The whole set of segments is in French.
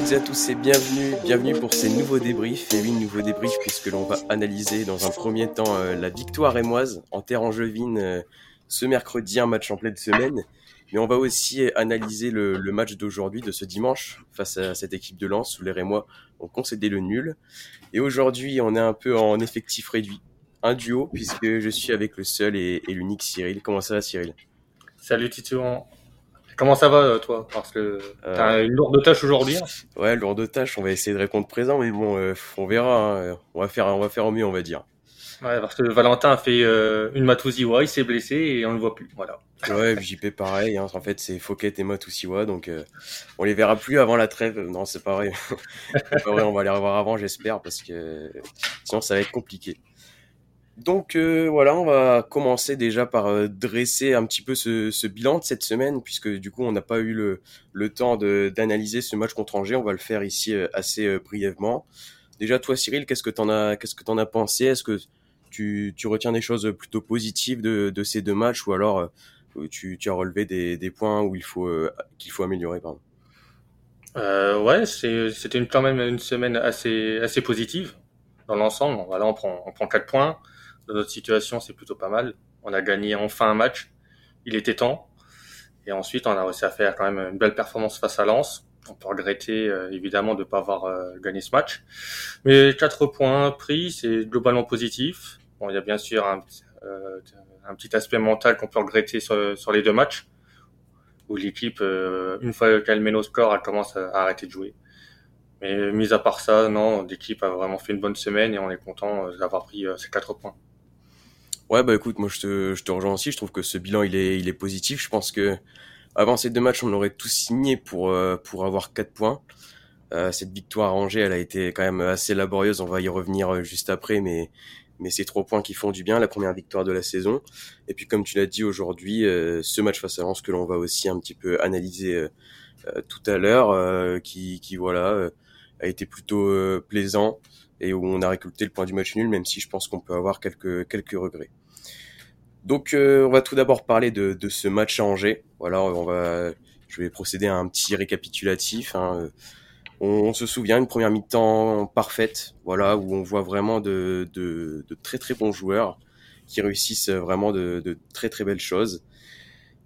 toutes et à tous et bienvenue pour ces nouveaux débriefs. Et oui, nouveaux débriefs puisque l'on va analyser dans un premier temps la victoire rémoise en terre angevine ce mercredi, un match en pleine semaine. Mais on va aussi analyser le match d'aujourd'hui, de ce dimanche, face à cette équipe de Lens où les Rémois ont concédé le nul. Et aujourd'hui, on est un peu en effectif réduit, un duo, puisque je suis avec le seul et l'unique Cyril. Comment ça va, Cyril ? Salut Titouan. Comment ça va, toi ? Parce que t'as une lourde tâche aujourd'hui. Ouais, lourde tâche. On va essayer de répondre présent, mais bon, on verra. Hein. On va faire au mieux, on va dire. Ouais, parce que Valentin a fait une Matusiwa, il s'est blessé et on le voit plus, voilà. Ouais, JP pareil, hein. En fait c'est Fouquet et Matusiwa, donc on les verra plus avant la trêve, non c'est pas vrai, on va les revoir avant j'espère, parce que sinon ça va être compliqué. Donc voilà, on va commencer déjà par dresser un petit peu ce bilan de cette semaine, puisque du coup on n'a pas eu le temps d'analyser ce match contre Angers, on va le faire ici assez brièvement. Déjà toi Cyril, qu'est-ce que t'en as pensé ? Est-ce que tu retiens des choses plutôt positives de ces deux matchs ou alors tu as relevé des points où qu'il faut améliorer, pardon. Ouais, c'était quand même une semaine assez positive dans l'ensemble. Voilà, on prend 4 points. Dans notre situation, c'est plutôt pas mal. On a gagné enfin un match. Il était temps. Et ensuite, on a réussi à faire quand même une belle performance face à Lens. On peut regretter évidemment de ne pas avoir gagné ce match. Mais 4 points pris, c'est globalement positif. Bon, il y a bien sûr un petit aspect mental qu'on peut regretter sur les deux matchs, où l'équipe, une fois qu'elle met nos scores, elle commence à arrêter de jouer. Mais mis à part ça, non, l'équipe a vraiment fait une bonne semaine et on est content d'avoir pris ces 4 points. Ouais, bah écoute, moi je te rejoins aussi, je trouve que ce bilan il est positif. Je pense que avant ces deux matchs, on aurait tout signé pour avoir 4 points. Cette victoire à Angers, elle a été quand même assez laborieuse. On va y revenir juste après, mais c'est 3 points qui font du bien. La première victoire de la saison. Et puis, comme tu l'as dit aujourd'hui, ce match face à Lens que l'on va aussi un petit peu analyser tout à l'heure, qui voilà a été plutôt plaisant et où on a récolté le point du match nul, même si je pense qu'on peut avoir quelques regrets. Donc on va tout d'abord parler de ce match à Angers. Voilà, je vais procéder à un petit récapitulatif. Hein. On se souvient une première mi-temps parfaite, voilà, où on voit vraiment de très très bons joueurs qui réussissent vraiment de très très belles choses.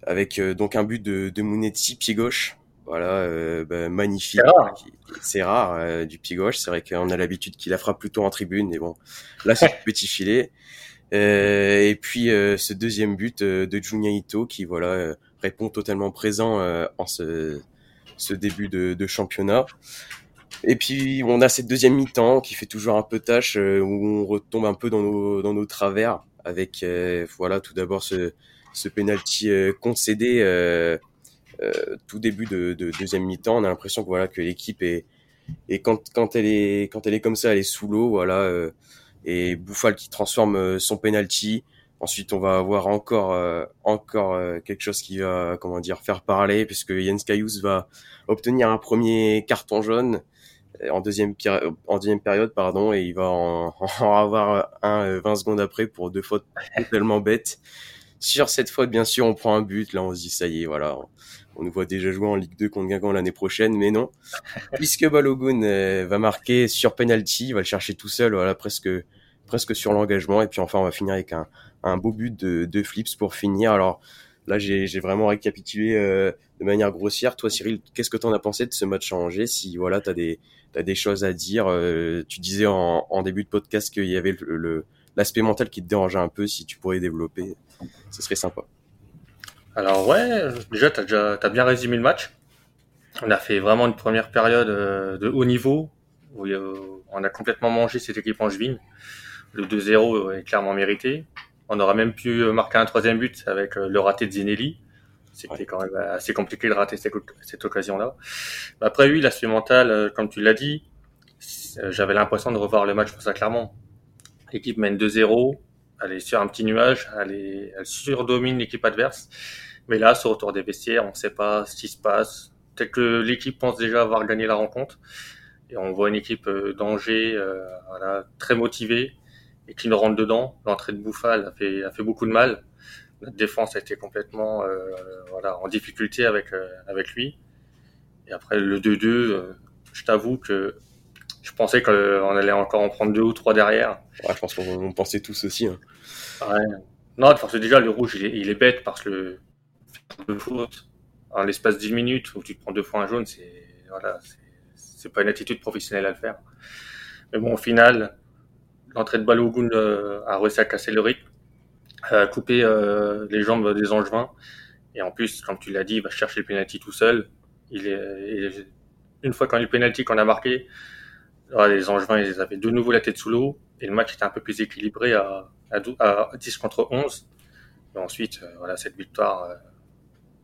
Avec donc un but de Munetti pied gauche, voilà, magnifique. C'est rare du pied gauche. C'est vrai qu'on a l'habitude qu'il la frappe plutôt en tribune, mais bon, là c'est petit filet. Et puis ce deuxième but de Junya Ito qui voilà répond totalement présent en ce début de championnat. Et puis on a cette deuxième mi-temps qui fait toujours un peu tâche où on retombe un peu dans nos travers avec voilà tout d'abord ce penalty concédé tout début de deuxième mi-temps. On a l'impression que voilà que l'équipe est quand elle est comme ça, elle est sous l'eau, voilà. Et Boufal qui transforme son penalty. Ensuite, on va avoir encore quelque chose qui va, comment dire, faire parler, puisque Jens Cajuste va obtenir un premier carton jaune en deuxième période, pardon, et il va en avoir un 20 secondes après pour 2 fautes totalement bêtes. Sur cette faute, bien sûr, on prend un but. Là, on se dit ça y est, voilà. On nous voit déjà jouer en Ligue 2 contre Guingamp l'année prochaine, mais non. Puisque Balogun va marquer sur penalty, il va le chercher tout seul, voilà, presque sur l'engagement. Et puis enfin, on va finir avec un beau but de Phillips pour finir. Alors là, j'ai vraiment récapitulé de manière grossière. Toi, Cyril, qu'est-ce que t'en as pensé de ce match à Angers ? Si voilà, t'as des choses à dire. Tu disais en début de podcast qu'il y avait l'aspect mental qui te dérangeait un peu. Si tu pourrais développer, ce serait sympa. Alors ouais, t'as bien résumé le match. On a fait vraiment une première période de haut niveau où on a complètement mangé cette équipe angevine. Le 2-0 est clairement mérité. On aurait même pu marquer un 3e but avec le raté de Zenelli. C'était quand même assez compliqué de rater cette occasion-là. Après oui, l'aspect mental, comme tu l'as dit, j'avais l'impression de revoir le match face à Clermont. L'équipe mène 2-0. Elle est sur un petit nuage, elle surdomine l'équipe adverse. Mais là, sur le retour des vestiaires, on ne sait pas ce qui se passe. Peut-être que l'équipe pense déjà avoir gagné la rencontre. Et on voit une équipe d'Angers voilà, très motivée et qui nous rentre dedans. L'entrée de Boufal a fait beaucoup de mal. Notre défense a été complètement voilà, en difficulté avec lui. Et après, le 2-2, je t'avoue que je pensais qu'on allait encore en prendre 2 ou 3 derrière. Ouais, je pense qu'on pensait tous aussi. Hein. Ouais. Non, parce que déjà, le rouge, il est bête parce que le faute, en l'espace de 10 minutes où tu te prends 2 fois un jaune, c'est pas une attitude professionnelle à le faire. Mais bon, au final, l'entrée de Balogun a réussi à casser le rythme, à couper les jambes des Angevins. Et en plus, comme tu l'as dit, il va chercher le penalty tout seul. Une fois qu'on a eu le penalty qu'on a marqué, les Angevins, ils avaient de nouveau la tête sous l'eau. Et le match était un peu plus équilibré à 10 contre 11. Et ensuite, cette victoire,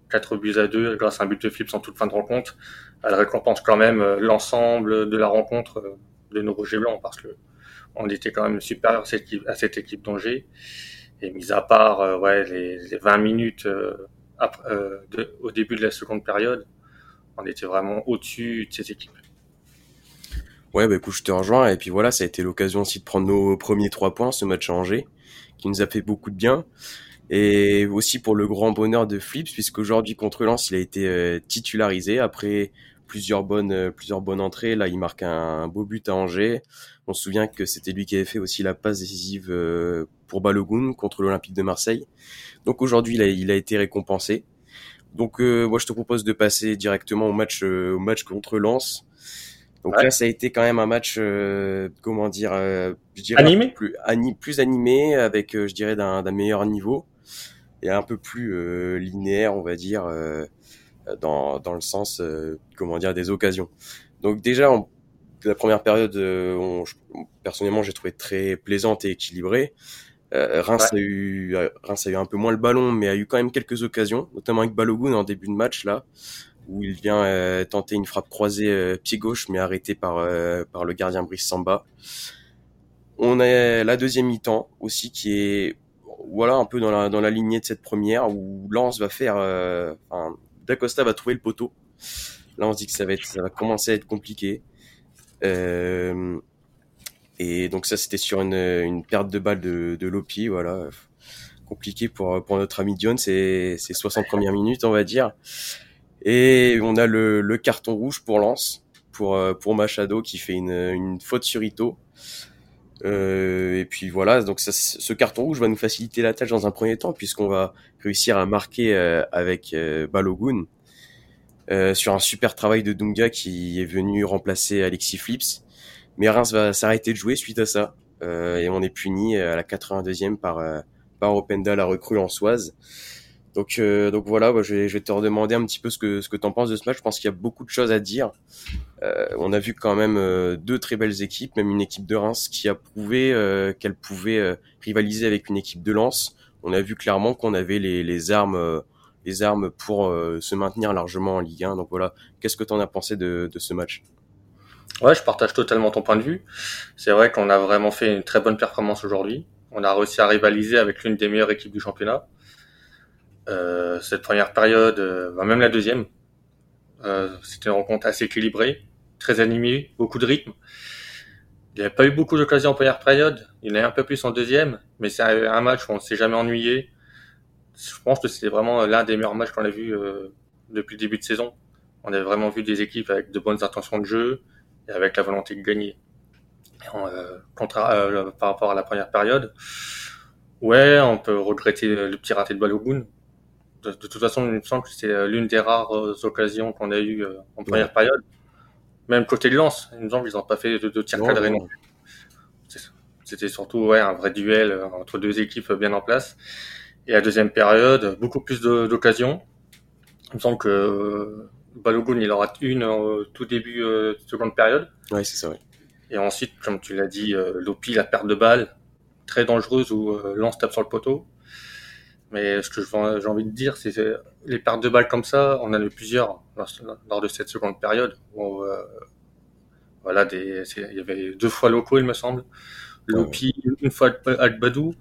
4-2 grâce à un but de Phillips en toute fin de rencontre, elle récompense quand même l'ensemble de la rencontre de nos Rouges et Blancs, parce que on était quand même supérieur à cette équipe d'Angers. Et mis à part les 20 minutes au début de la seconde période, on était vraiment au-dessus de cette équipe. Ouais, écoute, je te rejoins. Et puis ça a été l'occasion aussi de prendre nos premiers 3 points, ce match à Angers, qui nous a fait beaucoup de bien. Et aussi pour le grand bonheur de Phillips, puisqu'aujourd'hui, contre Lens, il a été titularisé après plusieurs bonnes entrées. Là, il marque un beau but à Angers. On se souvient que c'était lui qui avait fait aussi la passe décisive pour Balogun contre l'Olympique de Marseille. Donc aujourd'hui, il a été récompensé. Donc moi, je te propose de passer directement au match contre Lens. Donc ouais. Là, ça a été quand même un match, je dirais animé. Plus animé, avec, je dirais, d'un meilleur niveau. Et un peu plus linéaire, on va dire, dans le sens, des occasions. Donc déjà, la première période, personnellement, j'ai trouvé très plaisante et équilibrée. Reims a eu un peu moins le ballon, mais a eu quand même quelques occasions, notamment avec Balogun en début de match là, où il vient tenter une frappe croisée pied gauche, mais arrêtée par le gardien Brice Samba. On a la deuxième mi-temps aussi qui est un peu dans la lignée de cette première, où Lens va faire Da Costa va trouver le poteau. Là on se dit que ça va commencer à être compliqué, et donc ça c'était sur une perte de balle de Lopy, compliqué pour notre ami Dion, c'est 60 premières minutes on va dire, et on a le carton rouge pour Lens, pour Machado qui fait une faute sur Ito. Et puis donc ce carton rouge va nous faciliter la tâche dans un premier temps, puisqu'on va réussir à marquer avec Balogun sur un super travail de Dunga qui est venu remplacer Alexis Phillips. Mais Reims va s'arrêter de jouer suite à ça, et on est puni à la 82e par Openda, la recrue lançoise. Donc je vais te redemander un petit peu ce que t'en penses de ce match. Je pense qu'il y a beaucoup de choses à dire. On a vu quand même 2 très belles équipes, même une équipe de Reims qui a prouvé qu'elle pouvait rivaliser avec une équipe de Lens. On a vu clairement qu'on avait les armes pour se maintenir largement en Ligue 1. Donc qu'est-ce que t'en as pensé de ce match? Ouais, je partage totalement ton point de vue. C'est vrai qu'on a vraiment fait une très bonne performance aujourd'hui. On a réussi à rivaliser avec l'une des meilleures équipes du championnat. Cette première période, même la deuxième, c'était une rencontre assez équilibrée, très animée, beaucoup de rythme. Il n'y a pas eu beaucoup d'occasions en première période, il y en a un peu plus en deuxième, mais c'est un match où on ne s'est jamais ennuyé. Je pense que c'était vraiment l'un des meilleurs matchs qu'on a vu depuis le début de saison. On a vraiment vu des équipes avec de bonnes intentions de jeu et avec la volonté de gagner. Par rapport à la première période, on peut regretter le petit raté de Balogun. De toute façon, il me semble que c'est l'une des rares occasions qu'on a eues en première période. Même côté de Lens, il me semble qu'ils n'ont pas fait de tir cadré non plus. C'était surtout un vrai duel entre 2 équipes bien en place. Et la deuxième période, beaucoup plus d'occasions. Il me semble que Balogun, il en rate une tout début seconde période. Oui, c'est ça. Ouais. Et ensuite, comme tu l'as dit, Lopy, la perte de balle, très dangereuse, où Lens tape sur le poteau. Mais ce que j'ai envie de dire, c'est que les pertes de balles comme ça, on en a eu plusieurs lors de cette seconde période. Où, il y avait 2 fois Loco, il me semble. Lopy, une fois Agbadou.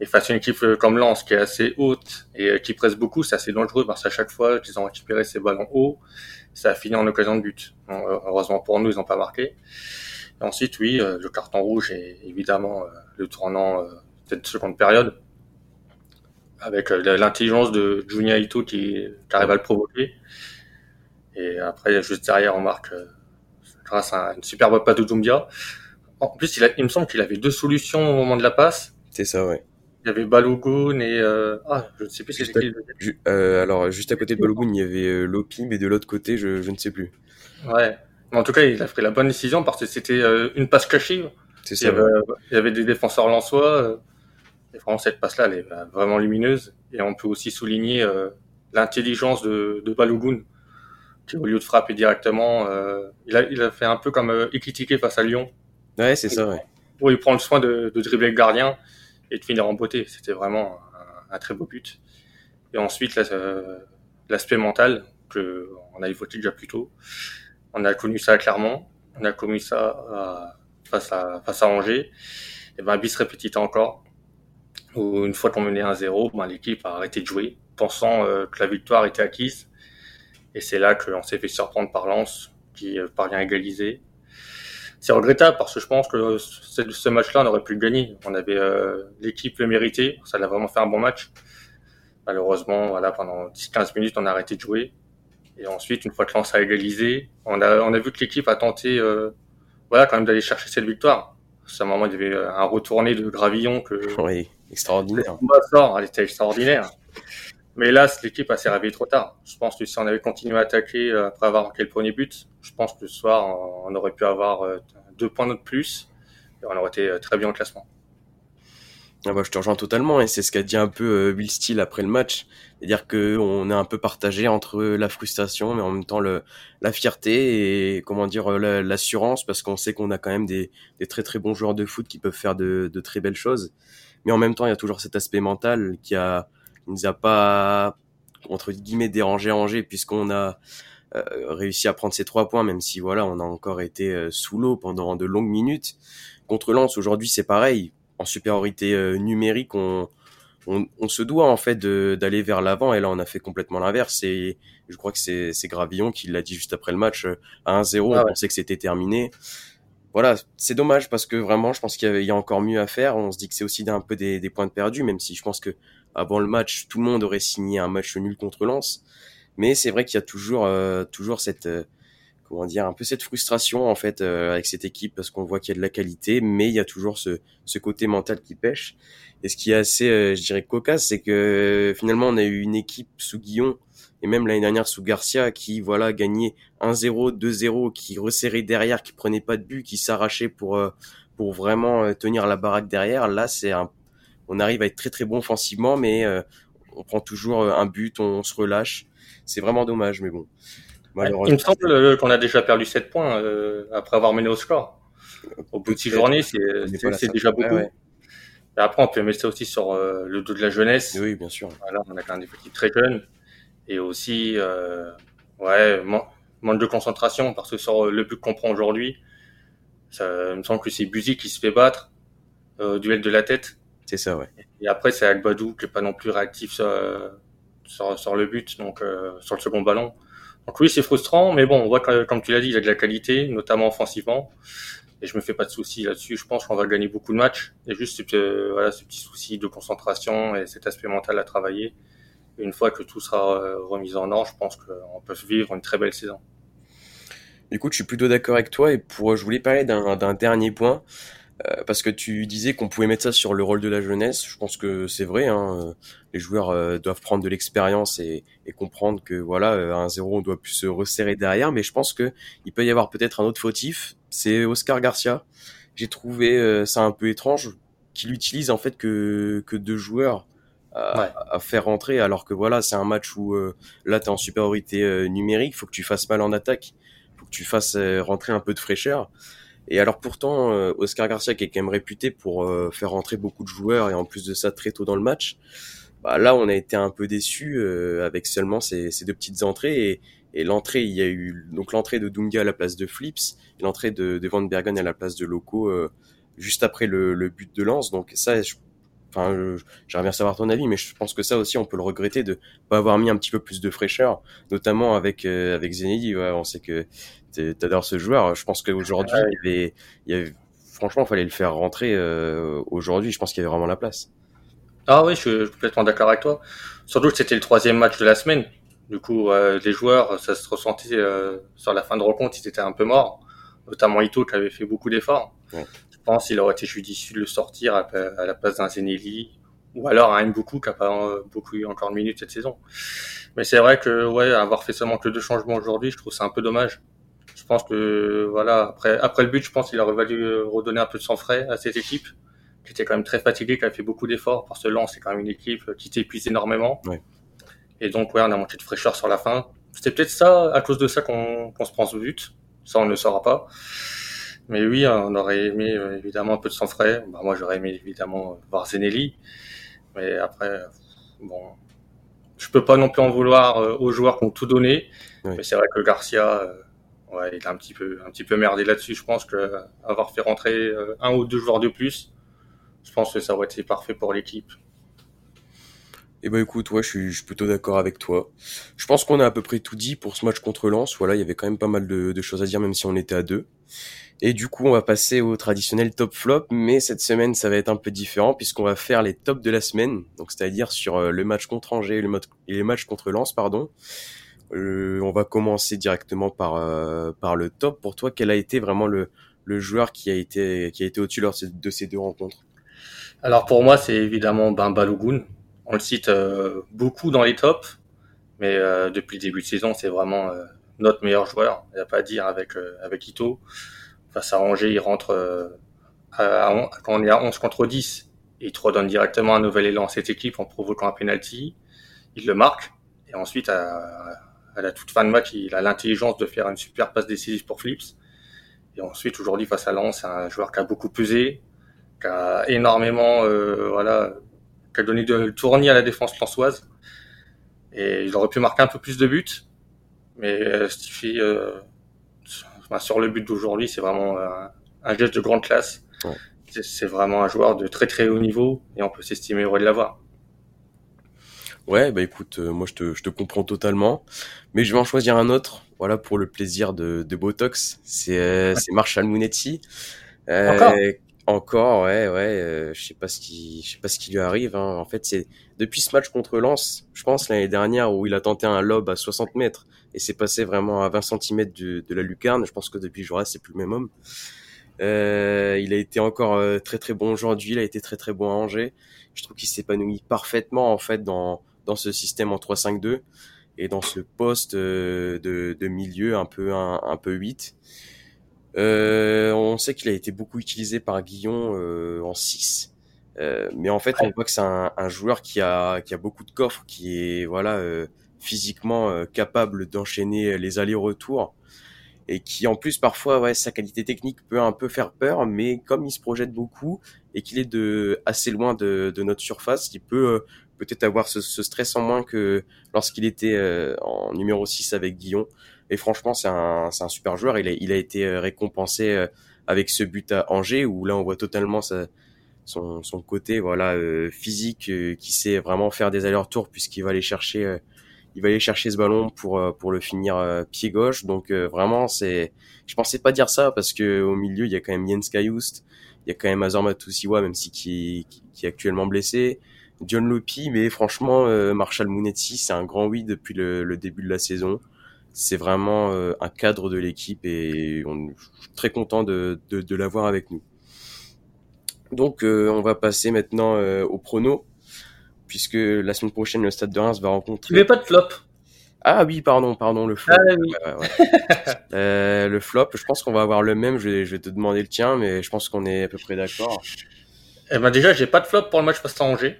Et face à une équipe comme Lens, qui est assez haute et qui presse beaucoup, c'est assez dangereux parce qu'à chaque fois qu'ils ont récupéré ces balles en haut, ça a fini en occasion de but. Bon, heureusement pour nous, ils n'ont pas marqué. Et ensuite, le carton rouge est évidemment le tournant de cette seconde période, avec l'intelligence de Junya Ito qui arrive à le provoquer. Et après, juste derrière, on marque grâce à une superbe passe de Zumbia. En plus, il me semble qu'il avait deux solutions au moment de la passe. C'est ça, ouais. Il y avait Balogun et... je ne sais plus c'était qui. Alors, juste à côté de Balogun, il y avait Lopy, mais de l'autre côté, je ne sais plus. Ouais. Mais en tout cas, il a pris la bonne décision parce que c'était une passe cachée. C'est ça. Il y avait des défenseurs lensois. Et vraiment, cette passe-là, elle est vraiment lumineuse. Et on peut aussi souligner l'intelligence de Balogun, qui, au lieu de frapper directement, il a fait un peu comme Ekitike face à Lyon. Ouais, c'est ça, ouais. Où il prend le soin de dribbler le gardien et de finir en beauté. C'était vraiment un très beau but. Et ensuite, l'aspect mental, qu'on a évoqué déjà plus tôt. On a connu ça à Clermont, on a connu ça face à Angers. Et ben, bis répétita encore, où une fois qu'on menait 1-0, ben, l'équipe a arrêté de jouer, pensant que la victoire était acquise. Et c'est là qu'on s'est fait surprendre par Lens, qui parvient à égaliser. C'est regrettable parce que je pense que ce match-là, on aurait pu le gagner. On avait l'équipe le méritait, ça l'a vraiment fait un bon match. Malheureusement, voilà, pendant 10-15 minutes, on a arrêté de jouer. Et ensuite, une fois que Lens a égalisé, on a vu que l'équipe a tenté quand même d'aller chercher cette victoire. À ce moment, il y avait un retourné de Gravillon que... Oui, extraordinaire. Elle était extraordinaire. Mais là, l'équipe a s'est réveillée trop tard. Je pense que si on avait continué à attaquer après avoir marqué le premier but, je pense que ce soir, on aurait pu avoir 2 points de plus et on aurait été très bien au classement. Ah bah, je te rejoins totalement et c'est ce qu'a dit un peu Will Still après le match. C'est-à-dire qu'on est un peu partagé entre la frustration mais en même temps la fierté et l'assurance parce qu'on sait qu'on a quand même des très très bons joueurs de foot qui peuvent faire de très belles choses. Mais en même temps, il y a toujours cet aspect mental qui nous a pas, entre guillemets, dérangé Angers puisqu'on a réussi à prendre ces 3 points, même si voilà, on a encore été sous l'eau pendant de longues minutes. Contre Lens, aujourd'hui, c'est pareil. En supériorité numérique, on se doit en fait d'aller vers l'avant et là on a fait complètement l'inverse et je crois que c'est Gravillon qui l'a dit juste après le match à 1-0, on pensait que c'était terminé. Voilà, c'est dommage parce que vraiment je pense qu'il y a encore mieux à faire. On se dit que c'est aussi un peu des points de perdu, même si je pense que avant le match tout le monde aurait signé un match nul contre Lens, mais c'est vrai qu'il y a toujours cette un peu cette frustration en fait avec cette équipe parce qu'on voit qu'il y a de la qualité mais il y a toujours ce côté mental qui pêche. Et ce qui est assez cocasse, c'est que finalement on a eu une équipe sous Guillon et même l'année dernière sous Garcia qui gagnait 1-0, 2-0, qui resserrait derrière, qui prenait pas de but, qui s'arrachait pour vraiment tenir la baraque derrière. Là, on arrive à être très très bon offensivement mais on prend toujours un but, on se relâche. C'est vraiment dommage mais bon. Il me semble qu'on a déjà perdu 7 points après avoir mené au score. Au bout de 6 journées, c'est déjà beaucoup. Ouais. Et après, on peut mettre ça aussi sur le dos de la jeunesse. Oui, bien sûr. Voilà, on a quand même des petits très jeunes. Et aussi, manque de concentration parce que sur le but qu'on prend aujourd'hui, il me semble que c'est Buzi qui se fait battre au duel de la tête. C'est ça, ouais. Et après, c'est Agbadou qui n'est pas non plus réactif sur le but, donc sur le second ballon. Donc oui, c'est frustrant, mais bon, on voit que, comme tu l'as dit, il a de la qualité, notamment offensivement. Et je me fais pas de soucis là-dessus. Je pense qu'on va gagner beaucoup de matchs. Et juste, ce petit souci de concentration et cet aspect mental à travailler. Et une fois que tout sera remis en ordre, je pense qu'on peut vivre une très belle saison. Écoute, je suis plutôt d'accord avec toi. Et je voulais parler d'un dernier point. Parce que tu disais qu'on pouvait mettre ça sur le rôle de la jeunesse. Je pense que c'est vrai, hein. Les joueurs doivent prendre de l'expérience et comprendre que à 1-0 on doit plus se resserrer derrière. Mais je pense que il peut y avoir peut-être un autre fautif. C'est Oscar Garcia. J'ai trouvé ça un peu étrange qu'il utilise en fait que 2 joueurs à faire rentrer. Alors que c'est un match où là t'es en supériorité numérique. Faut que tu fasses mal en attaque. Faut que tu fasses rentrer un peu de fraîcheur. Et alors pourtant, Oscar Garcia, qui est quand même réputé pour faire rentrer beaucoup de joueurs et en plus de ça très tôt dans le match, bah là on a été un peu déçus avec seulement ces 2 petites entrées et l'entrée, il y a eu donc l'entrée de Dunga à la place de Phillips, et l'entrée de Van Bergen à la place de Loco juste après le but de Lens. Donc ça, j'aimerais bien savoir ton avis, mais je pense que ça aussi on peut le regretter de pas avoir mis un petit peu plus de fraîcheur, notamment avec Zenelli. Ouais, on sait que t'adores ce joueur. Je pense qu'aujourd'hui, franchement, il fallait le faire rentrer aujourd'hui. Je pense qu'il y avait vraiment la place. Ah oui, je suis complètement d'accord avec toi. Surtout que c'était le 3e match de la semaine. Du coup, les joueurs, ça se ressentait sur la fin de rencontre, ils étaient un peu morts. notamment Ito qui avait fait beaucoup d'efforts. Ouais. Je pense qu'il aurait été judicieux de le sortir à la place d'un Zenelli ou alors un Mbuku qui n'a pas beaucoup eu encore de minutes cette saison. Mais c'est vrai que ouais, avoir fait seulement que 2 changements aujourd'hui, je trouve ça un peu dommage. Je pense que voilà, après le but, je pense qu'il aurait valu redonner un peu de sang frais à cette équipe qui était quand même très fatiguée, qui a fait beaucoup d'efforts parce que Lens, c'est quand même une équipe qui t'épuise énormément. Ouais. Et donc ouais, on a manqué de fraîcheur sur la fin. C'était peut-être ça, à cause de ça qu'on se prend ce but. Ça, on ne le saura pas. Mais oui, on aurait aimé évidemment un peu de sang frais. Bah, moi, j'aurais aimé évidemment voir Zenelli. Mais après, bon, je peux pas non plus en vouloir aux joueurs qui ont tout donné. Oui. Mais c'est vrai que Garcia, ouais, il a un petit peu merdé là-dessus. Je pense que avoir fait rentrer un ou deux joueurs de plus, je pense que ça aurait été parfait pour l'équipe. Eh ben écoute, ouais, je suis plutôt d'accord avec toi. Je pense qu'on a à peu près tout dit pour ce match contre Lens. Voilà, il y avait quand même pas mal de choses à dire, même si on était à 2. Et du coup, on va passer au traditionnel top flop, mais cette semaine, ça va être un peu différent puisqu'on va faire les tops de la semaine. Donc, c'est-à-dire sur le match contre Angers et les matchs contre Lens, pardon. On va commencer directement par le top. Pour toi, quel a été vraiment le joueur qui a été au-dessus lors de ces 2 rencontres? Alors, pour moi, c'est évidemment Balogun. On le cite beaucoup dans les tops, mais depuis le début de saison, c'est vraiment notre meilleur joueur. Il n'y a pas à dire avec Ito. Face à Angers, il rentre quand on est à 11 contre 10. Et il te redonne directement un nouvel élan à cette équipe en provoquant un penalty. Il le marque. Et ensuite, à la toute fin de match, il a l'intelligence de faire une super passe décisive pour Phillips. Et ensuite, aujourd'hui, face à Lens, c'est un joueur qui a beaucoup pesé, qui a énormément... qui a donné le tournis à la défense lensoise. Et il aurait pu marquer un peu plus de buts. Mais ce qu'il fait sur le but d'aujourd'hui, c'est vraiment un geste de grande classe. Ouais. C'est vraiment un joueur de très très haut niveau et on peut s'estimer heureux de l'avoir. Ouais, bah écoute, moi je te comprends totalement. Mais je vais en choisir un autre, voilà, pour le plaisir de Botox. C'est Marshall Munetti. Encore, je sais pas ce qui lui arrive, hein. En fait, c'est depuis ce match contre Lens, je pense l'année dernière où il a tenté un lob à 60 mètres et s'est passé vraiment à 20 cm de la lucarne. Je pense que depuis Joras, c'est plus le même homme. Il a été encore très très bon aujourd'hui, il a été très très bon à Angers. Je trouve qu'il s'épanouit parfaitement en fait dans ce système en 3-5-2 et dans ce poste de milieu un peu 8. On sait qu'il a été beaucoup utilisé par Guillon en 6, mais en fait on voit que c'est un joueur qui a beaucoup de coffre, qui est physiquement capable d'enchaîner les allers-retours et qui en plus parfois sa qualité technique peut un peu faire peur, mais comme il se projette beaucoup et qu'il est assez loin de notre surface, il peut peut-être avoir ce stress en moins que lorsqu'il était en numéro 6 avec Guillon. Et franchement, c'est un super joueur. Il a été récompensé avec ce but à Angers où là, on voit totalement son côté, physique, qui sait vraiment faire des allers-retours puisqu'il va aller chercher, ce ballon pour le finir pied gauche. Donc vraiment, je pensais pas dire ça parce que au milieu, il y a quand même Jens Cajuste, il y a quand même Azor Matusiwa, même si qui est actuellement blessé, Dion Lopy. Mais franchement, Marshall Munetti, c'est un grand oui depuis le début de la saison. C'est vraiment un cadre de l'équipe et je suis très content de l'avoir avec nous. Donc, on va passer maintenant au prono, puisque la semaine prochaine, le Stade de Reims va rencontrer... Tu mets pas de flop. Ah oui, pardon, le flop. Ah, oui. Le flop, je pense qu'on va avoir le même. Je vais te demander le tien, mais je pense qu'on est à peu près d'accord. Eh ben déjà, j'ai pas de flop pour le match face à Angers.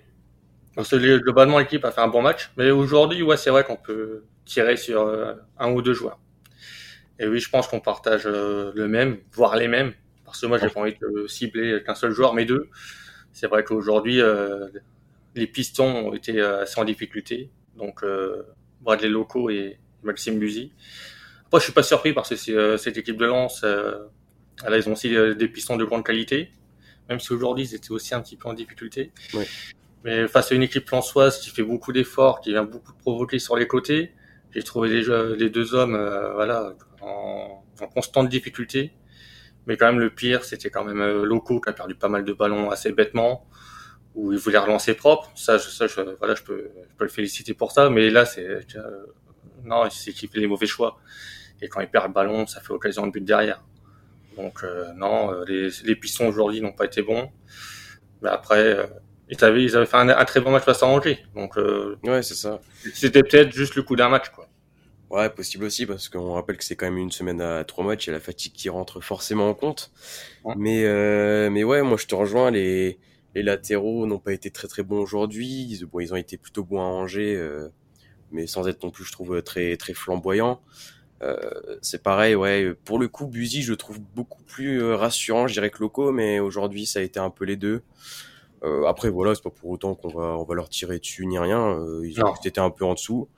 Parce que globalement, l'équipe a fait un bon match. Mais aujourd'hui, c'est vrai qu'on peut tirer sur un ou deux joueurs. Et oui, je pense qu'on partage le même, voire les mêmes. Parce que moi, j'ai pas envie de cibler qu'un seul joueur, mais 2. C'est vrai qu'aujourd'hui, les pistons ont été assez en difficulté. Donc, Bradley Loco et Maxime Buzi. Après, je suis pas surpris parce que cette équipe de Lens, ils ont aussi des pistons de grande qualité. Même si aujourd'hui, ils étaient aussi un petit peu en difficulté. Oui. Mais face à une équipe lensoise qui fait beaucoup d'efforts, qui vient beaucoup provoquer sur les côtés, j'ai trouvé les 2 hommes en constante difficulté. Mais quand même, le pire, c'était quand même Loco qui a perdu pas mal de ballons assez bêtement, où il voulait relancer propre. Je peux le féliciter pour ça. Mais là, c'est qu'il fait les mauvais choix. Et quand il perd le ballon, ça fait occasion de but derrière. Donc non, les pistons aujourd'hui n'ont pas été bons. Mais après, ils avaient fait un très bon match face à Angers. Donc ouais, c'est ça. C'était peut-être juste le coup d'un match, quoi. Ouais, possible aussi, parce qu'on rappelle que c'est quand même une semaine à 3 matchs, il y a la fatigue qui rentre forcément en compte. Ouais. Mais ouais, moi je te rejoins, les latéraux n'ont pas été très très bons aujourd'hui. Ils ont été plutôt bons à Angers, mais sans être non plus, je trouve, très très flamboyant. C'est pareil, ouais. Pour le coup, Buzi, je le trouve beaucoup plus rassurant, je dirais, que Loco, mais aujourd'hui, ça a été un peu les deux. Après, voilà, c'est pas pour autant qu'on va leur tirer dessus ni rien. Ils ont été un peu en dessous.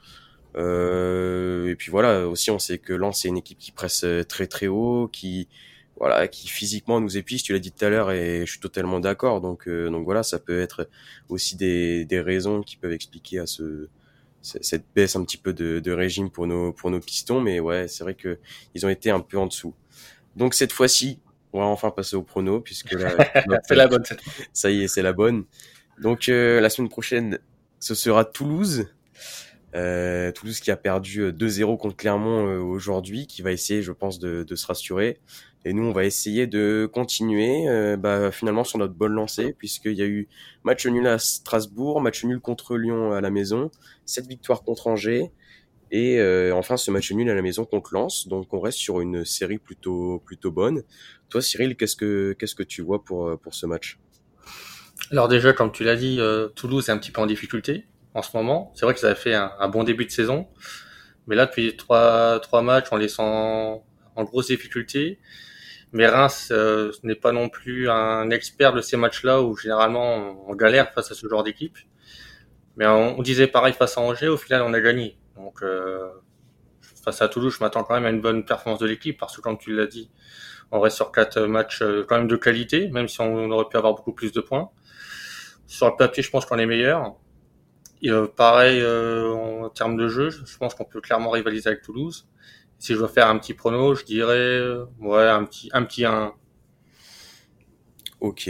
Et puis voilà, aussi on sait que Lens c'est une équipe qui presse très très haut, qui physiquement nous épuise, tu l'as dit tout à l'heure et je suis totalement d'accord. Donc voilà, ça peut être aussi des raisons qui peuvent expliquer à cette baisse un petit peu de régime pour nos pistons, mais ouais, c'est vrai que ils ont été un peu en dessous. Donc cette fois-ci, on va enfin passer au prono puisque là c'est la bonne. Ça y est, c'est la bonne. Donc la semaine prochaine, ce sera Toulouse. Toulouse qui a perdu 2-0 contre Clermont aujourd'hui, qui va essayer, je pense, de se rassurer. Et nous, on va essayer de continuer finalement sur notre bonne lancée, puisqu'il y a eu match nul à Strasbourg, match nul contre Lyon à la maison, 7 victoires contre Angers, et enfin ce match nul à la maison contre Lens. Donc on reste sur une série plutôt bonne. Toi, Cyril, qu'est-ce que tu vois pour ce match? Alors déjà, comme tu l'as dit, Toulouse est un petit peu en difficulté en ce moment. C'est vrai qu'ils avaient fait un bon début de saison, mais là, depuis 3 matchs, on les sent en grosse difficulté. Mais Reims n'est pas non plus un expert de ces matchs-là où généralement on galère face à ce genre d'équipe. Mais on disait pareil face à Angers, au final on a gagné. Donc face à Toulouse, je m'attends quand même à une bonne performance de l'équipe, parce que comme tu l'as dit, on reste sur 4 matchs quand même de qualité, même si on aurait pu avoir beaucoup plus de points. Sur le papier, je pense qu'on est meilleur. Pareil, en termes de jeu, je pense qu'on peut clairement rivaliser avec Toulouse. Si je dois faire un petit prono, je dirais un petit 1. Ok.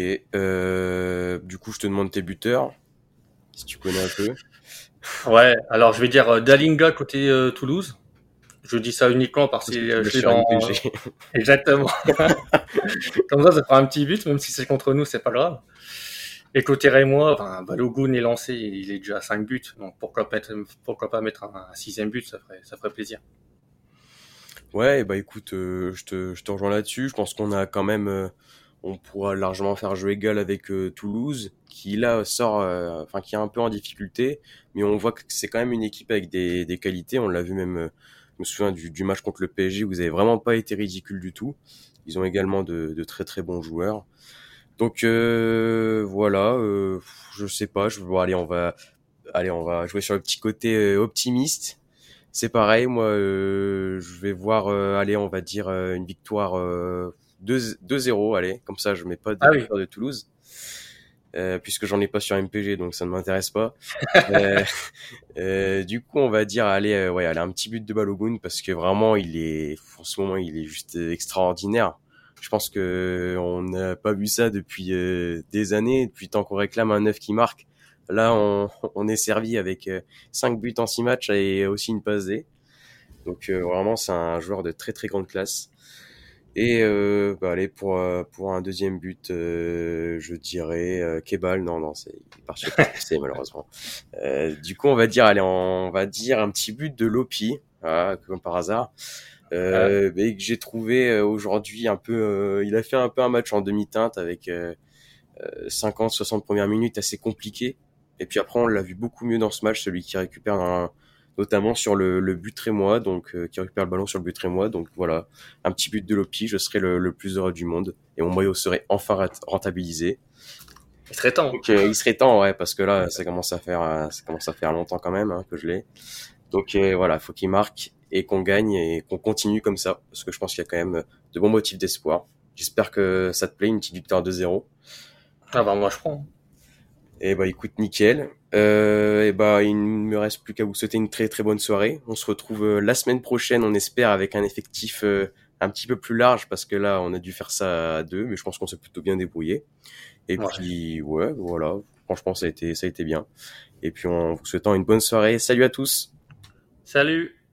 Du coup, je te demande tes buteurs, si tu connais un peu. Ouais, alors je vais dire Dalinga côté Toulouse. Je dis ça uniquement parce que je suis dans... Exactement. Comme ça fera un petit but, même si c'est contre nous, c'est pas grave. Et côté Rémois, Balogun est lancé, il est déjà à 5 buts, donc pourquoi pas mettre un 6e but, ça ferait plaisir. Ouais, écoute, je te rejoins là-dessus. Je pense qu'on a quand même, on pourra largement faire jeu égal avec Toulouse, qui là sort, qui est un peu en difficulté, mais on voit que c'est quand même une équipe avec des qualités. On l'a vu même, je me souviens du match contre le PSG où ils n'avaient vraiment pas été ridicules du tout. Ils ont également de très très bons joueurs. Donc voilà, je sais pas, on va jouer sur le petit côté optimiste. C'est pareil, moi je vais voir on va dire une victoire 2-0, allez, comme ça je mets pas de victoire de Toulouse. Puisque j'en ai pas sur MPG, donc ça ne m'intéresse pas. Du coup, on va dire allez, un petit but de Balogun, parce que vraiment en ce moment, il est juste extraordinaire. Je pense que on n'a pas vu ça depuis des années, depuis tant qu'on réclame un 9 qui marque. Là, on est servi avec 5 buts en 6 matchs et aussi une passe D. Donc vraiment, c'est un joueur de très très grande classe. Et allez, pour un deuxième but, je dirais Kebal. Non, c'est parti c'est malheureusement. Du coup, on va dire un petit but de Lopy, voilà, comme par hasard. Et que j'ai trouvé aujourd'hui un peu, il a fait un peu un match en demi-teinte avec 50-60 premières minutes assez compliquées. Et puis après, on l'a vu beaucoup mieux dans ce match, celui qui récupère notamment sur le but rémois, donc qui récupère le ballon sur le but rémois. Donc voilà, un petit but de Lopy, je serais le plus heureux du monde et mon maillot serait enfin rentabilisé. Il serait temps. Donc, il serait temps, ouais, parce que là, ça commence à faire longtemps quand même que je l'ai. Donc voilà, faut qu'il marque et qu'on gagne et qu'on continue comme ça, parce que je pense qu'il y a quand même de bons motifs d'espoir. J'espère que ça te plaît, une petite victoire 2-0. Moi je prends. Et écoute, nickel. Il ne me reste plus qu'à vous souhaiter une très très bonne soirée. On se retrouve la semaine prochaine, on espère, avec un effectif un petit peu plus large, parce que là on a dû faire ça à 2, mais je pense qu'on s'est plutôt bien débrouillé. Et puis ouais, voilà, franchement ça a été bien. Et puis en vous souhaitant une bonne soirée. Salut à tous. Salut.